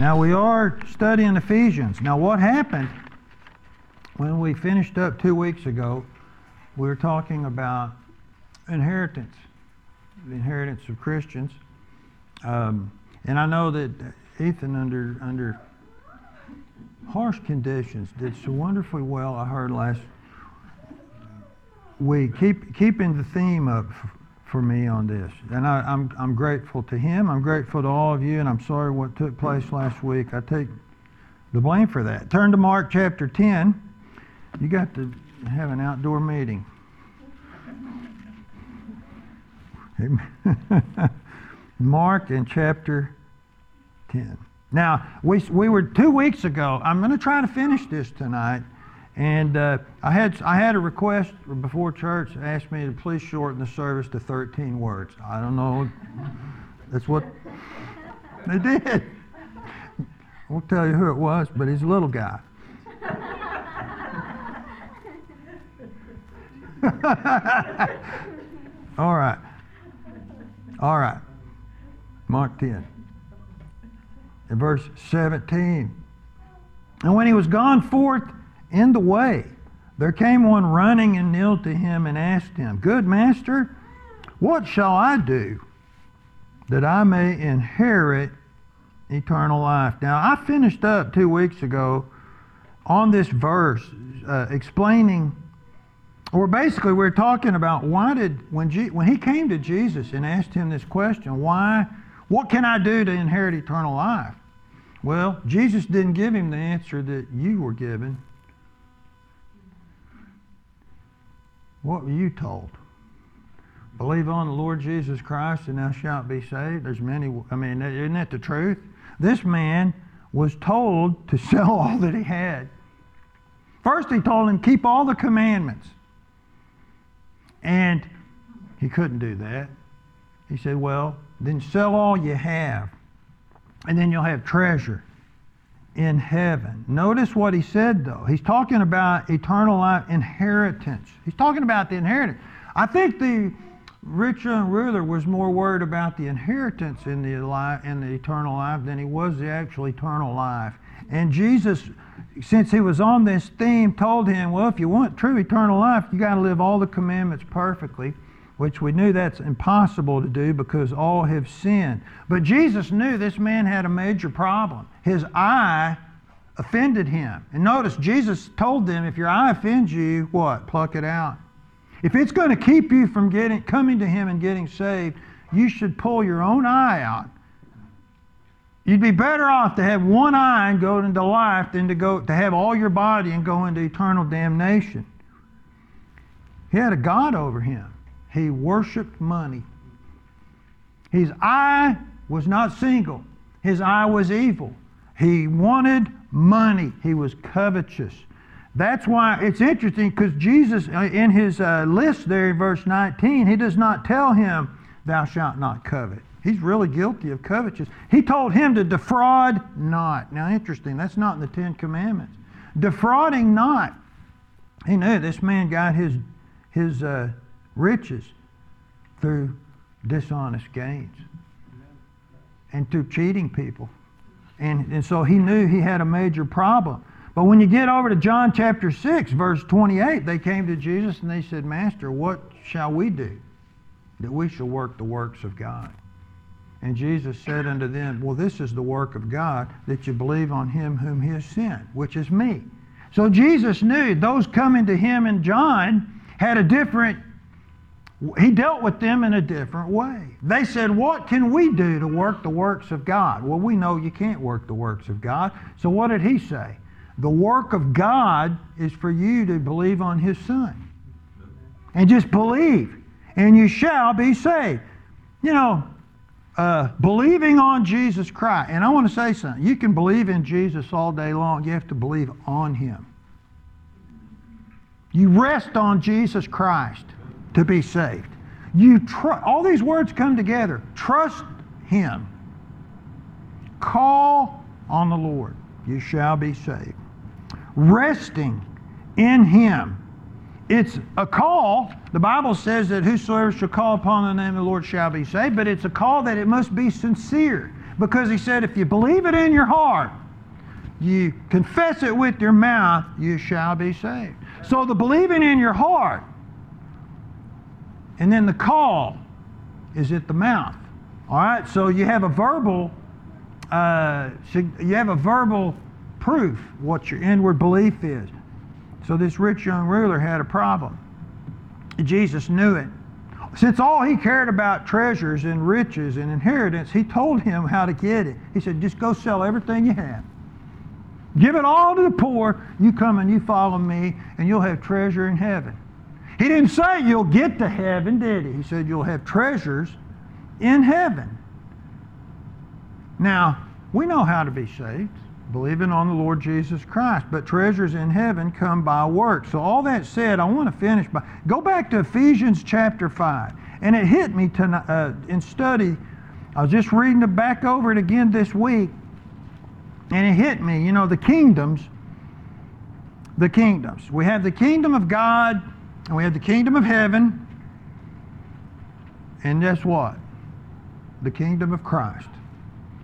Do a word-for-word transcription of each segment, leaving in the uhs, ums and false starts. Now, we are studying Ephesians. Now, what happened when we finished up two weeks ago, we were talking about inheritance, the inheritance of Christians. Um, and I know that Ethan, under under harsh conditions, did so wonderfully well, I heard last week, keep, keeping the theme up for me on this. And I, I'm I'm grateful to him. I'm grateful to all of you, and I'm sorry what took place last week. I take the blame for that. Turn to Mark chapter ten. You got to have an outdoor meeting. Mark in chapter ten. Now, we we were two weeks ago. I'm going to try to finish this tonight. And uh, I had I had a request before church, asked me to please shorten the service to thirteen words. I don't know. That's what they did. I won't tell you who it was, but he's a little guy. All right. All right. Mark ten. In verse seventeen. And when he was gone forth in the way, there came one running and kneeled to him and asked him, "Good master, what shall I do that I may inherit eternal life?" Now, I finished up two weeks ago on this verse uh, explaining, or basically we're talking about why did, when, Je- when he came to Jesus and asked him this question, why, what can I do to inherit eternal life? Well, Jesus didn't give him the answer that you were given. What were you told? Believe on the Lord Jesus Christ and thou shalt be saved. There's many, I mean, isn't that the truth? This man was told to sell all that he had. First he told him, keep all the commandments. And he couldn't do that. He said, well, then sell all you have, and then you'll have treasure in heaven. Notice what he said, though. He's talking about eternal life inheritance. He's talking about the inheritance. I think the rich young ruler was more worried about the inheritance in the life, in the eternal life, than he was the actual eternal life. And Jesus, since he was on this theme, told him, well, if you want true eternal life, you got to live all the commandments perfectly, which we knew that's impossible to do because all have sinned. But Jesus knew this man had a major problem. His eye offended him. And notice, Jesus told them, if your eye offends you, what? Pluck it out. If it's going to keep you from getting coming to him and getting saved, you should pull your own eye out. You'd be better off to have one eye and go into life than to go to have all your body and go into eternal damnation. He had a god over him. He worshipped money. His eye was not single. His eye was evil. He wanted money. He was covetous. That's why it's interesting, because Jesus, in his uh, list there in verse nineteen, he does not tell him, thou shalt not covet. He's really guilty of covetousness. He told him to defraud not. Now, interesting, that's not in the Ten Commandments. Defrauding not. He knew this man got his his. Uh, riches through dishonest gains and through cheating people. And, and so he knew he had a major problem. But when you get over to John chapter six, verse twenty-eight, they came to Jesus and they said, Master, what shall we do that we shall work the works of God? And Jesus said unto them, well, this is the work of God, that you believe on him whom he has sent, which is me. So Jesus knew those coming to him and John had a different He dealt with them in a different way. They said, what can we do to work the works of God? Well, we know you can't work the works of God. So what did he say? The work of God is for you to believe on his Son. And just believe, and you shall be saved. You know, uh, believing on Jesus Christ. And I want to say something. You can believe in Jesus all day long. You have to believe on him. You rest on Jesus Christ to be saved. You tr- all these words come together. Trust him. Call on the Lord. You shall be saved. Resting in him. It's a call. The Bible says that whosoever shall call upon the name of the Lord shall be saved, but it's a call that it must be sincere. Because he said, if you believe it in your heart, you confess it with your mouth, you shall be saved. So the believing in your heart, and then the call is at the mouth. All right, so you have a verbal, uh, you have a verbal proof what your inward belief is. So this rich young ruler had a problem. Jesus knew it. Since all he cared about treasures and riches and inheritance, he told him how to get it. He said, just go sell everything you have. Give it all to the poor. You come and you follow me, and you'll have treasure in heaven. He didn't say you'll get to heaven, did he? He said you'll have treasures in heaven. Now, we know how to be saved, believing on the Lord Jesus Christ. But treasures in heaven come by works. So all that said, I want to finish by... Go back to Ephesians chapter five. And it hit me tonight, uh, in study. I was just reading it back over it again this week. And it hit me. You know, the kingdoms. The kingdoms. We have the kingdom of God. And we have the kingdom of heaven. And guess what? The kingdom of Christ.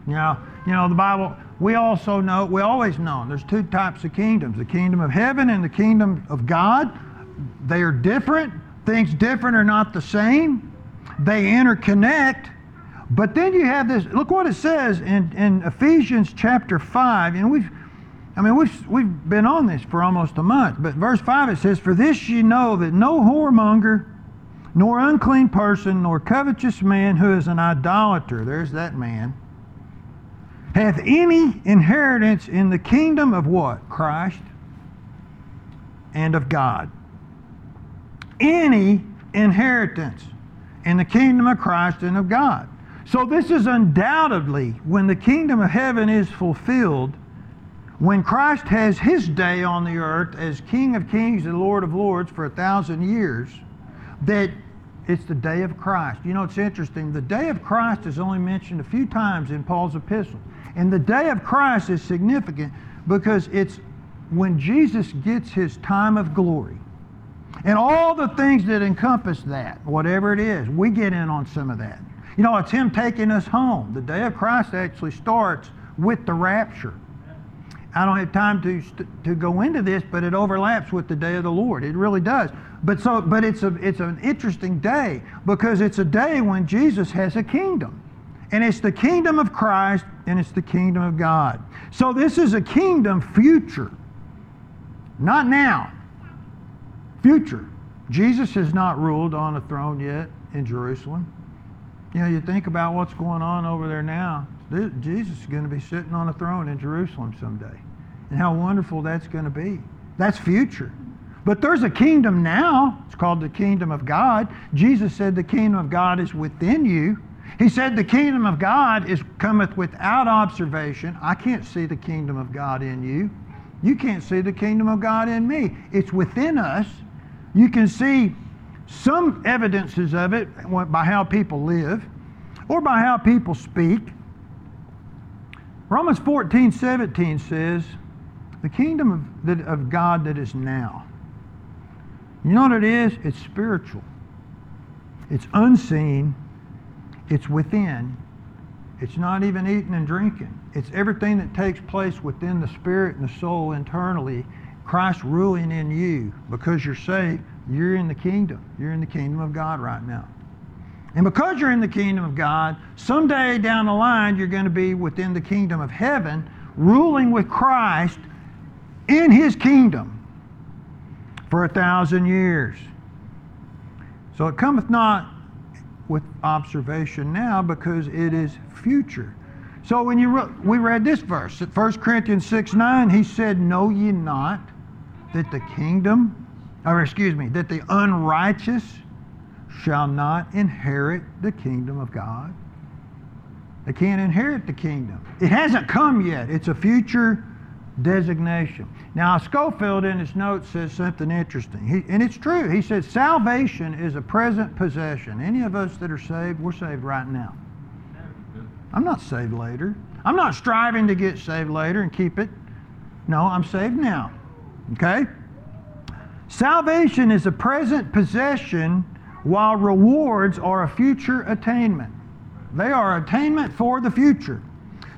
Now, you know, the Bible... We also know, we always know, there's two types of kingdoms, the kingdom of heaven and the kingdom of God. They are different. Things different are not the same. They interconnect. But then you have this, look what it says in, in Ephesians chapter five, and we've, I mean, we've, we've been on this for almost a month, but verse five it says, for this you know that no whoremonger, nor unclean person, nor covetous man who is an idolater, there's that man, hath any inheritance in the kingdom of what? Christ and of God. Any inheritance in the kingdom of Christ and of God. So this is undoubtedly when the kingdom of heaven is fulfilled, when Christ has His day on the earth as King of kings and Lord of lords for a thousand years, that it's the day of Christ. You know, it's interesting. The day of Christ is only mentioned a few times in Paul's epistle. And the day of Christ is significant because it's when Jesus gets His time of glory. And all the things that encompass that, whatever it is, we get in on some of that. You know, it's Him taking us home. The day of Christ actually starts with the rapture. I don't have time to to go into this, but it overlaps with the day of the Lord. It really does. But so, but it's a it's an interesting day because it's a day when Jesus has a kingdom. And it's the kingdom of Christ, and it's the kingdom of God. So this is a kingdom future. Not now. Future. Jesus has not ruled on a throne yet in Jerusalem. You know, you think about what's going on over there now. Jesus is going to be sitting on a throne in Jerusalem someday. And how wonderful that's going to be. That's future. But there's a kingdom now. It's called the kingdom of God. Jesus said the kingdom of God is within you. He said the kingdom of God is cometh without observation. I can't see the kingdom of God in you. You can't see the kingdom of God in me. It's within us. You can see some evidences of it by how people live or by how people speak. Romans fourteen seventeen says, the kingdom of, that, of God that is now. You know what it is? It's spiritual. It's unseen. It's within. It's not even eating and drinking. It's everything that takes place within the spirit and the soul internally. Christ ruling in you. Because you're saved, you're in the kingdom. You're in the kingdom of God right now. And because you're in the kingdom of God, someday down the line you're going to be within the kingdom of heaven, ruling with Christ in His kingdom for a thousand years. So it cometh not with observation now because it is future. So when you re- we read this verse, at First Corinthians six nine, he said, know ye not that the kingdom, or excuse me, that the unrighteous shall not inherit the kingdom of God? They can't inherit the kingdom. It hasn't come yet. It's a future designation. Now, Schofield in his notes says something interesting. He, and it's true. He says salvation is a present possession. Any of us that are saved, we're saved right now. I'm not saved later. I'm not striving to get saved later and keep it. No, I'm saved now. Okay? Salvation is a present possession while rewards are a future attainment. They are attainment for the future.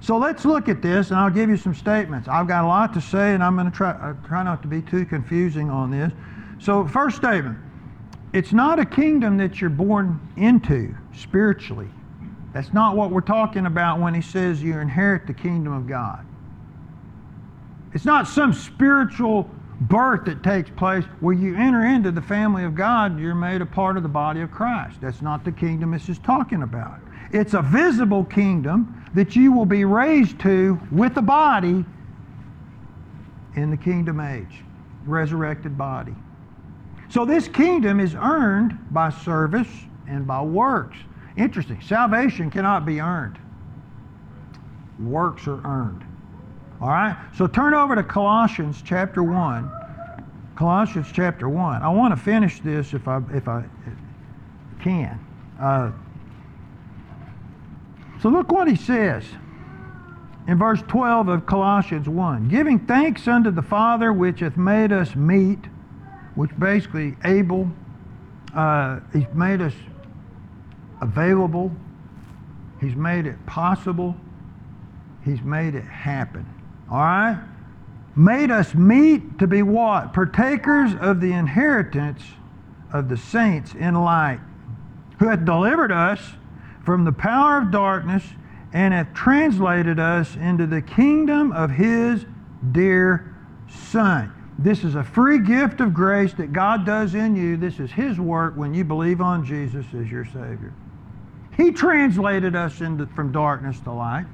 So let's look at this, and I'll give you some statements. I've got a lot to say, and I'm going to try, uh, try not to be too confusing on this. So first statement, it's not a kingdom that you're born into spiritually. That's not what we're talking about when he says you inherit the kingdom of God. It's not some spiritual birth that takes place where you enter into the family of God, you're made a part of the body of Christ. That's not the kingdom this is talking about. It's a visible kingdom that you will be raised to with a body in the kingdom age, resurrected body. So this kingdom is earned by service and by works. Interesting. Salvation cannot be earned. Works are earned. All right? So turn over to Colossians chapter one. Colossians chapter one. I want to finish this if I if I can. Uh, so look what he says in verse twelve of Colossians one. Giving thanks unto the Father which hath made us meet, which basically able, uh, he's made us available. He's made it possible. He's made it happen. All right? Made us meet to be what? Partakers of the inheritance of the saints in light, who hath delivered us from the power of darkness and hath translated us into the kingdom of his dear Son. This is a free gift of grace that God does in you. This is his work when you believe on Jesus as your Savior. He translated us into from darkness to light.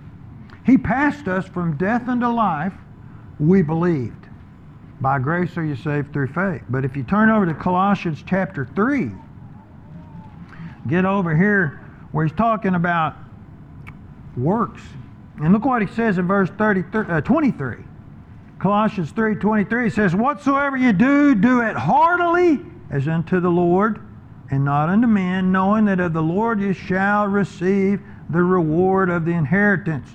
He passed us from death unto life. We believed. By grace are you saved through faith. But if you turn over to Colossians chapter three, get over here where he's talking about works. And look what he says in verse thirty, uh, twenty-three. Colossians three twenty-three says, whatsoever you do, do it heartily as unto the Lord and not unto men, knowing that of the Lord you shall receive the reward of the inheritance.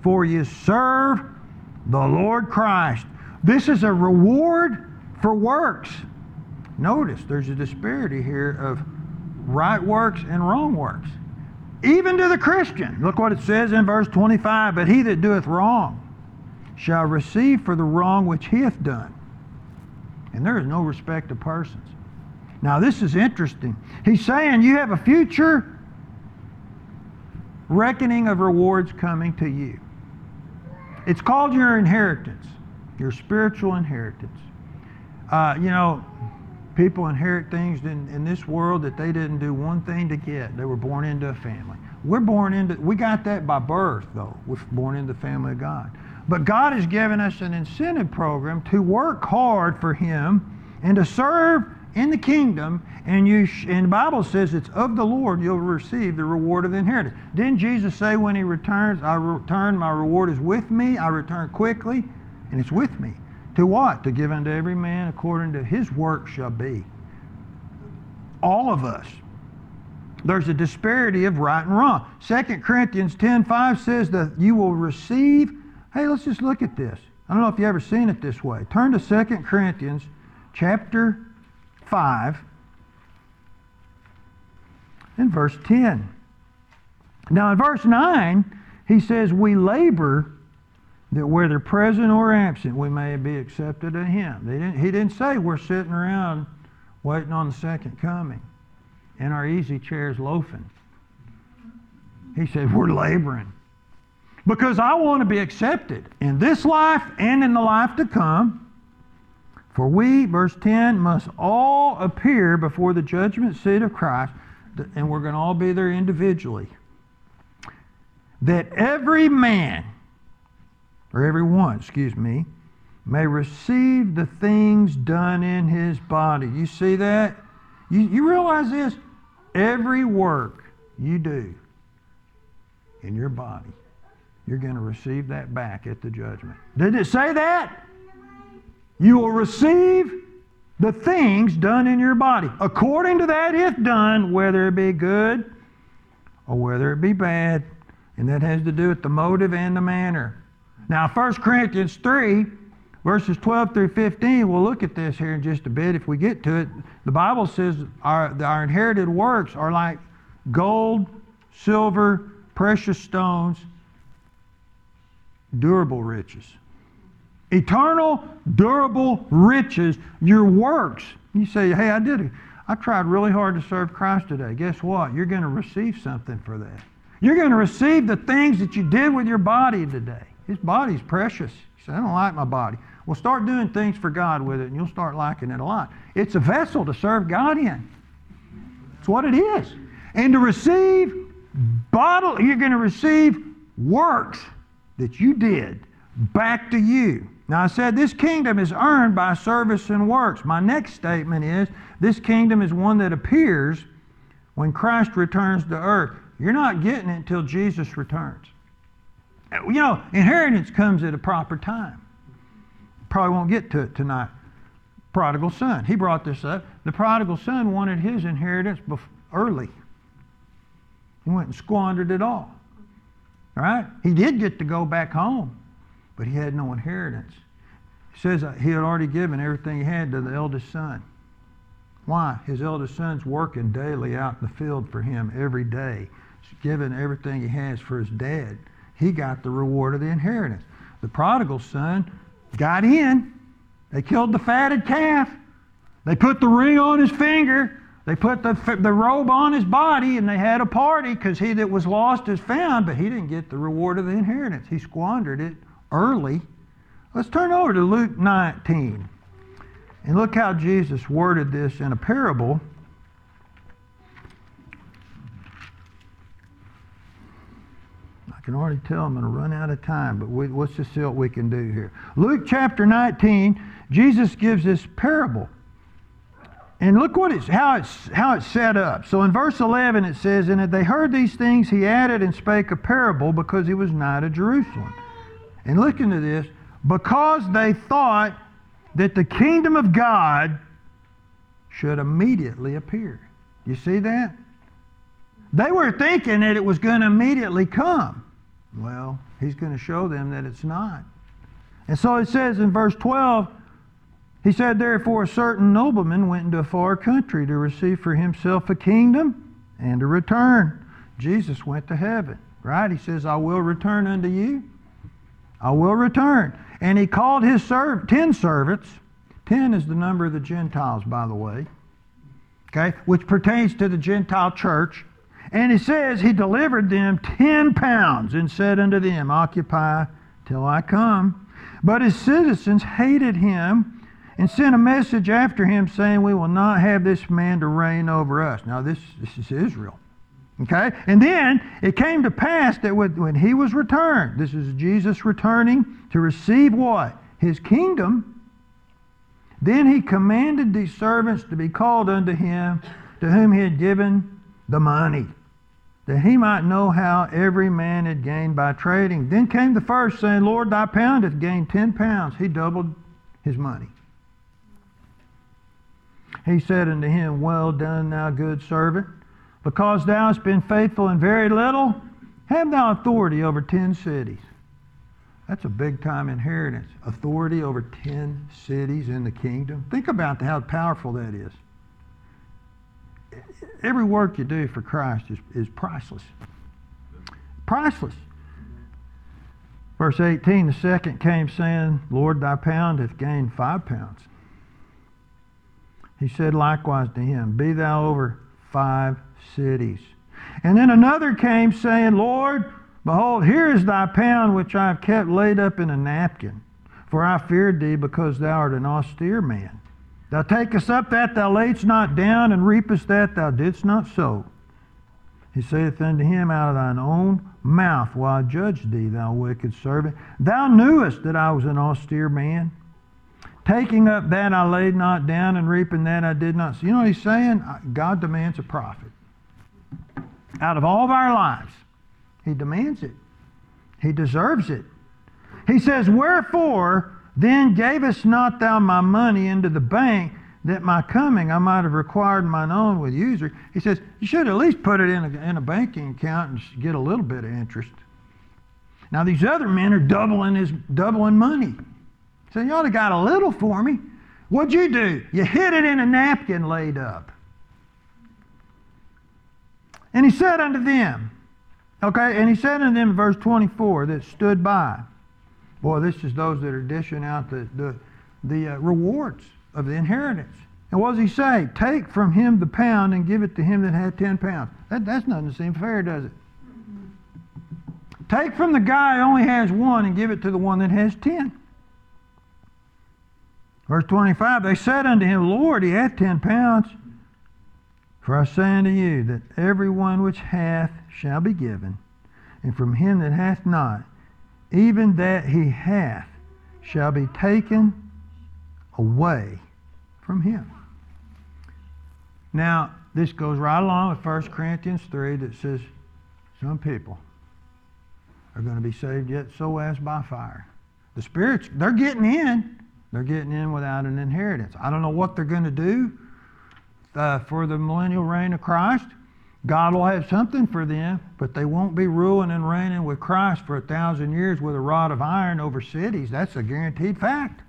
For you serve the Lord Christ. This is a reward for works. Notice there's a disparity here of right works and wrong works. Even to the Christian. Look what it says in verse twenty-five. But he that doeth wrong shall receive for the wrong which he hath done. And there is no respect of persons. Now this is interesting. He's saying you have a future reckoning of rewards coming to you. It's called your inheritance, your spiritual inheritance. Uh, you know, people inherit things in, in this world that they didn't do one thing to get. They were born into a family. We're born into, we got that by birth though. We're born into the family of God. But God has given us an incentive program to work hard for Him and to serve in the kingdom. And, you sh- and the Bible says it's of the Lord you'll receive the reward of the inheritance. Didn't Jesus say when He returns, I return, my reward is with me, I return quickly, and it's with me. To what? To give unto every man according to his work shall be. All of us. There's a disparity of right and wrong. Second Corinthians ten five says that you will receive. Hey, let's just look at this. I don't know if you've ever seen it this way. Turn to Second Corinthians chapter five and verse ten. Now in verse nine, he says, we labor that whether present or absent, we may be accepted of Him. They didn't, he didn't say we're sitting around waiting on the second coming in our easy chairs loafing. He said, we're laboring. Because I want to be accepted in this life and in the life to come. For we, verse ten, must all appear before the judgment seat of Christ, and we're going to all be there individually. That every man, or every one, excuse me, may receive the things done in his body. You see that? You, you realize this? Every work you do in your body, you're going to receive that back at the judgment. Did it say that? You will receive the things done in your body. According to that if done, whether it be good or whether it be bad. And that has to do with the motive and the manner. Now First Corinthians three, verses twelve through fifteen, we'll look at this here in just a bit if we get to it. The Bible says our, our inherited works are like gold, silver, precious stones, durable riches. Eternal, durable riches, your works. You say, hey, I did it. I tried really hard to serve Christ today. Guess what? You're going to receive something for that. You're going to receive the things that you did with your body today. His body's precious. You say, I don't like my body. Well, start doing things for God with it, and you'll start liking it a lot. It's a vessel to serve God in. It's what it is. And to receive bodily, you're going to receive works that you did back to you. Now, I said this kingdom is earned by service and works. My next statement is this kingdom is one that appears when Christ returns to earth. You're not getting it until Jesus returns. You know, inheritance comes at a proper time. Probably won't get to it tonight. Prodigal son. He brought this up. The prodigal son wanted his inheritance bef- early. He went and squandered it all. All right? He did get to go back home, but he had no inheritance. It says he had already given everything he had to the eldest son. Why? His eldest son's working daily out in the field for him every day. He's giving everything he has for his dad. He got the reward of the inheritance. The prodigal son got in. They killed the fatted calf. They put the ring on his finger. They put the, the robe on his body, and they had a party because he that was lost is found, but he didn't get the reward of the inheritance. He squandered it early. Let's turn over to Luke nineteen. And look how Jesus worded this in a parable. I can already tell I'm going to run out of time, but we, let's just see what we can do here. Luke chapter nineteen, Jesus gives this parable. And look what it's how it's how it's set up. So in verse eleven it says, and as they heard these things, he added and spake a parable, because he was nigh to Jerusalem. And listen to this, because they thought that the kingdom of God should immediately appear. You see that? They were thinking that it was going to immediately come. Well, he's going to show them that it's not. And so it says in verse twelve, he said, therefore a certain nobleman went into a far country to receive for himself a kingdom and a return. Jesus went to heaven, right? He says, I will return unto you. I will return. And he called his serv- ten servants. Ten is the number of the Gentiles, by the way, okay, which pertains to the Gentile church. And he says he delivered them ten pounds and said unto them, occupy till I come. But his citizens hated him and sent a message after him, saying, we will not have this man to reign over us. Now this, this is Israel. Okay? And then it came to pass that when he was returned, this is Jesus returning to receive what? His kingdom. Then he commanded these servants to be called unto him, to whom he had given the money, that he might know how every man had gained by trading. Then came the first, saying, Lord, thy pound hath gained ten pounds. He doubled his money. He said unto him, well done, thou good servant. Because thou hast been faithful in very little, have thou authority over ten cities. That's a big-time inheritance. Authority over ten cities in the kingdom. Think about how powerful that is. Every work you do for Christ is, is priceless. Priceless. Verse eighteen, the second came, saying, Lord, thy pound hath gained five pounds. He said likewise to him, be thou over five cities. And then another came, saying, Lord, behold, here is thy pound which I have kept laid up in a napkin. For I feared thee, because thou art an austere man. Thou takest up that thou laidst not down, and reapest that thou didst not sow. He saith unto him, out of thine own mouth will I judge thee, thou wicked servant. Thou knewest that I was an austere man, taking up that I laid not down, and reaping that I did not sow. You know what he's saying? God demands a prophet. Out of all of our lives, he demands it. He deserves it. He says, wherefore then gavest not thou my money into the bank, that my coming I might have required mine own with usury? He says, you should at least put it in a, in a banking account and get a little bit of interest. Now these other men are doubling his doubling money. So you ought to got a little for me. What'd you do? You hid it in a napkin laid up. And he said unto them, okay, and he said unto them in verse twenty-four that stood by, Boy, this is those that are dishing out the, the, the uh, rewards of the inheritance. And what does he say? Take from him the pound and give it to him that had ten pounds. That, that's nothing that seems fair, does it? Take from the guy who only has one and give it to the one that has ten. Verse twenty-five, they said unto him, Lord, he hath ten pounds. For I say unto you, that every one which hath shall be given, and from him that hath not, even that he hath shall be taken away from him. Now, this goes right along with First Corinthians three that says, some people are going to be saved yet so as by fire. The spirits, they're getting in. They're getting in without an inheritance. I don't know what they're going to do uh, for the millennial reign of Christ. God will have something for them, but they won't be ruling and reigning with Christ for a thousand years with a rod of iron over cities. That's a guaranteed fact.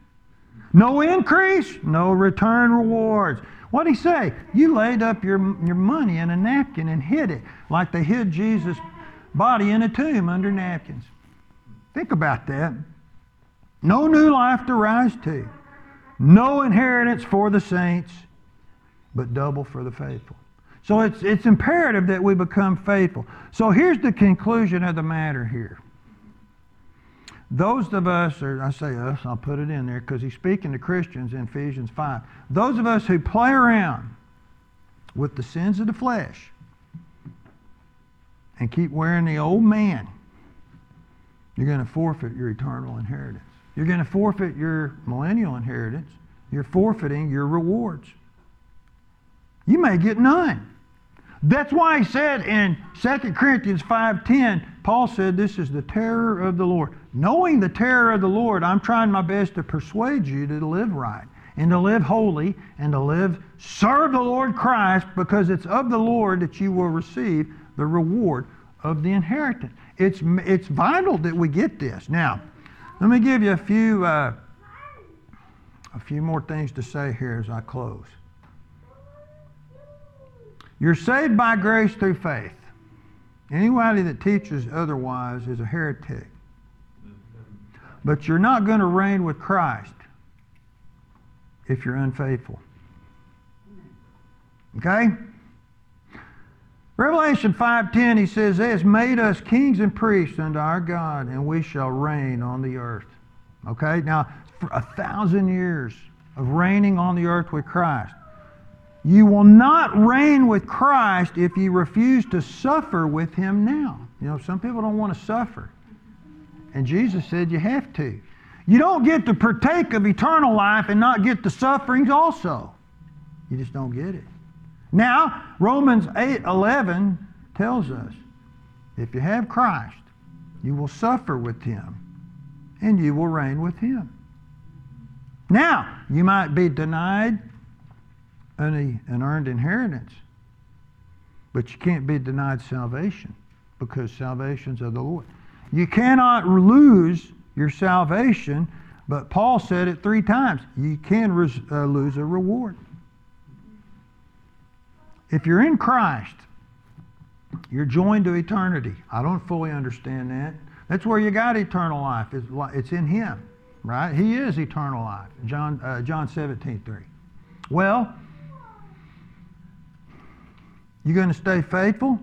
No increase, no return rewards. What did he say? You laid up your, your money in a napkin and hid it, like they hid Jesus' body in a tomb under napkins. Think about that. No new life to rise to. No inheritance for the saints, but double for the faithful. So it's it's imperative that we become faithful. So here's the conclusion of the matter here. Those of us, or I say us, I'll put it in there because he's speaking to Christians in Ephesians five. Those of us who play around with the sins of the flesh and keep wearing the old man, you're going to forfeit your eternal inheritance. You're going to forfeit your millennial inheritance. You're forfeiting your rewards. You may get none. That's why he said in Second Corinthians five ten, Paul said, this is the terror of the Lord. Knowing the terror of the Lord, I'm trying my best to persuade you to live right and to live holy and to live, serve the Lord Christ, because it's of the Lord that you will receive the reward of the inheritance. It's, it's vital that we get this. Now, let me give you a few uh, a few more things to say here as I close. You're saved by grace through faith. Anybody that teaches otherwise is a heretic. But you're not going to reign with Christ if you're unfaithful. Okay? Revelation five ten, he says, "They has made us kings and priests unto our God, and we shall reign on the earth." Okay? Now, for a thousand years of reigning on the earth with Christ. You will not reign with Christ if you refuse to suffer with Him now. You know, some people don't want to suffer. And Jesus said you have to. You don't get to partake of eternal life and not get the sufferings also. You just don't get it. Now, Romans eight eleven tells us, if you have Christ, you will suffer with Him, and you will reign with Him. Now, you might be denied an earned inheritance, but you can't be denied salvation, because salvation's of the Lord. You cannot lose your salvation, but Paul said it three times. You can res- uh, lose a reward. If you're in Christ, you're joined to eternity. I don't fully understand that. That's where you got eternal life. It's, it's in Him, right? He is eternal life. John uh, John seventeen three. Well, you're going to stay faithful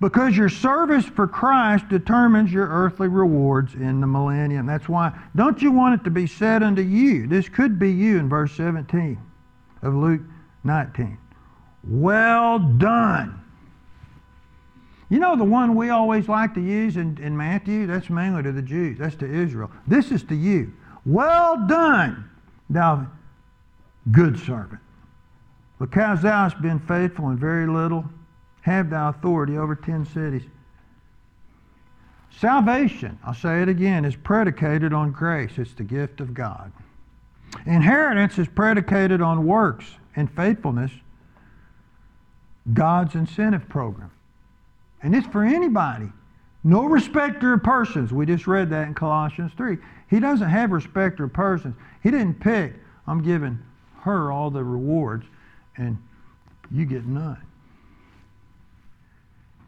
because your service for Christ determines your earthly rewards in the millennium. That's why, don't you want it to be said unto you? This could be you in verse seventeen of Luke nineteen. Well done. You know the one we always like to use in, in Matthew? That's mainly to the Jews. That's to Israel. This is to you. Well done, thou good servant. Because thou hast been faithful in very little, have thou authority over ten cities. Salvation, I'll say it again, is predicated on grace. It's the gift of God. Inheritance is predicated on works and faithfulness, God's incentive program. And it's for anybody. No respecter of persons. We just read that in Colossians three. He doesn't have respecter of persons. He didn't pick, I'm giving her all the rewards and you get none.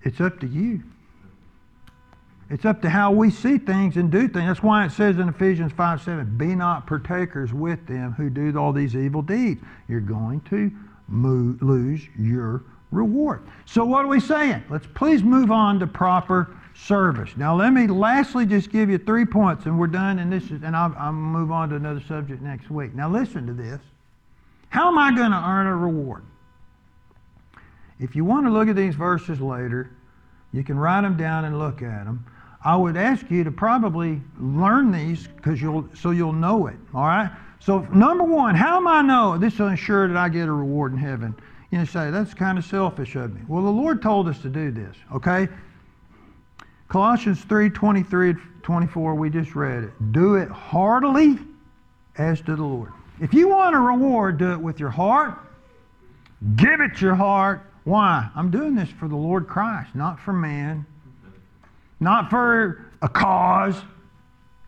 It's up to you. It's up to how we see things and do things. That's why it says in Ephesians five seven, be not partakers with them who do all these evil deeds. You're going to move, lose your reward. So what are we saying? Let's please move on to proper service. Now let me lastly just give you three points, and we're done, and this is, and I'll, I'll move on to another subject next week. Now listen to this. How am I going to earn a reward? If you want to look at these verses later, you can write them down and look at them. I would ask you to probably learn these because you'll so you'll know it. All right. So number one, how am I know this will ensure that I get a reward in heaven? You know, say that's kind of selfish of me. Well, the Lord told us to do this. Okay. Colossians three twenty-three and twenty-four, we just read it. Do it heartily as to the Lord. If you want a reward, do it with your heart. Give it your heart. Why? I'm doing this for the Lord Christ, not for man, not for a cause.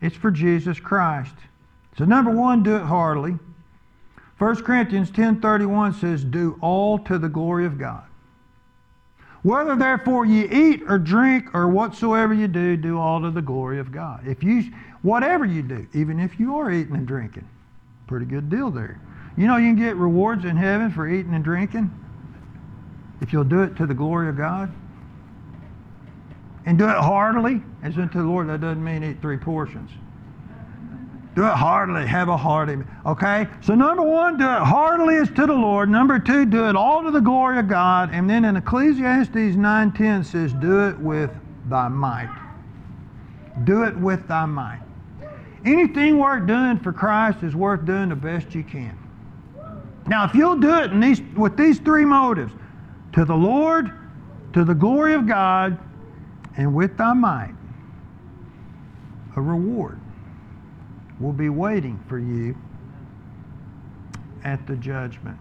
It's for Jesus Christ. So number one, do it heartily. First Corinthians ten thirty-one says, do all to the glory of God. Whether therefore ye eat or drink or whatsoever you do, do all to the glory of God. If you, whatever you do, even if you are eating and drinking, pretty good deal there. You know you can get rewards in heaven for eating and drinking if you'll do it to the glory of God. And do it heartily, as unto the Lord. That doesn't mean eat three portions. Do it heartily. Have a hearty. Okay? So number one, do it heartily as to the Lord. Number two, do it all to the glory of God. And then in Ecclesiastes nine ten says, do it with thy might. Do it with thy might. Anything worth doing for Christ is worth doing the best you can. Now, if you'll do it in these, with these three motives, to the Lord, to the glory of God, and with thy might, a reward will be waiting for you at the judgment.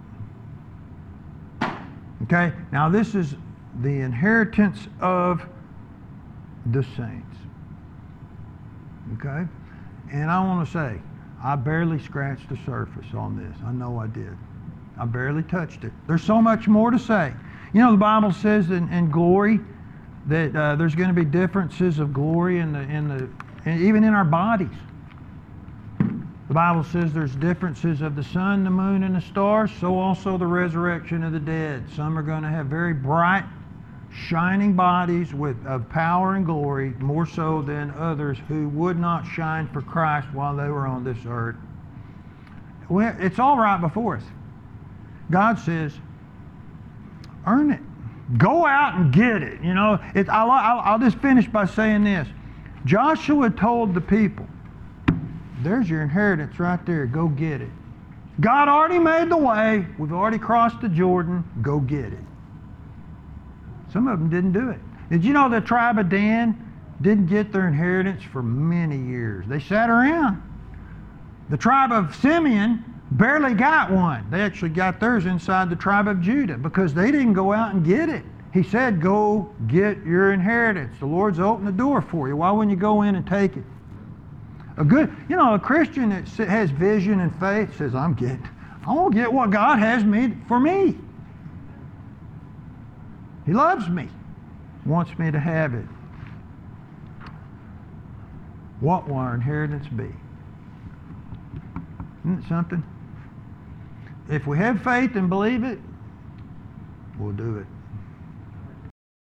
Okay? Now this is the inheritance of the saints. Okay? And I want to say, I barely scratched the surface on this. I know I did. I barely touched it. There's so much more to say. You know, the Bible says in, in glory that uh, there's going to be differences of glory in the in the and even in our bodies. The Bible says there's differences of the sun, the moon, and the stars, so also the resurrection of the dead. Some are going to have very bright, shining bodies with of power and glory, more so than others who would not shine for Christ while they were on this earth. Well, it's all right before us. God says, earn it. Go out and get it. You know, it, I'll, I'll, I'll just finish by saying this. Joshua told the people, there's your inheritance right there. Go get it. God already made the way. We've already crossed the Jordan. Go get it. Some of them didn't do it. Did you know the tribe of Dan didn't get their inheritance for many years? They sat around. The tribe of Simeon barely got one. They actually got theirs inside the tribe of Judah because they didn't go out and get it. He said, go get your inheritance. The Lord's opened the door for you. Why wouldn't you go in and take it? A good, you know, a Christian that has vision and faith says, I'm getting, I won't get what God has me for me. He loves me, wants me to have it. What will our inheritance be? Isn't it something? If we have faith and believe it, we'll do it.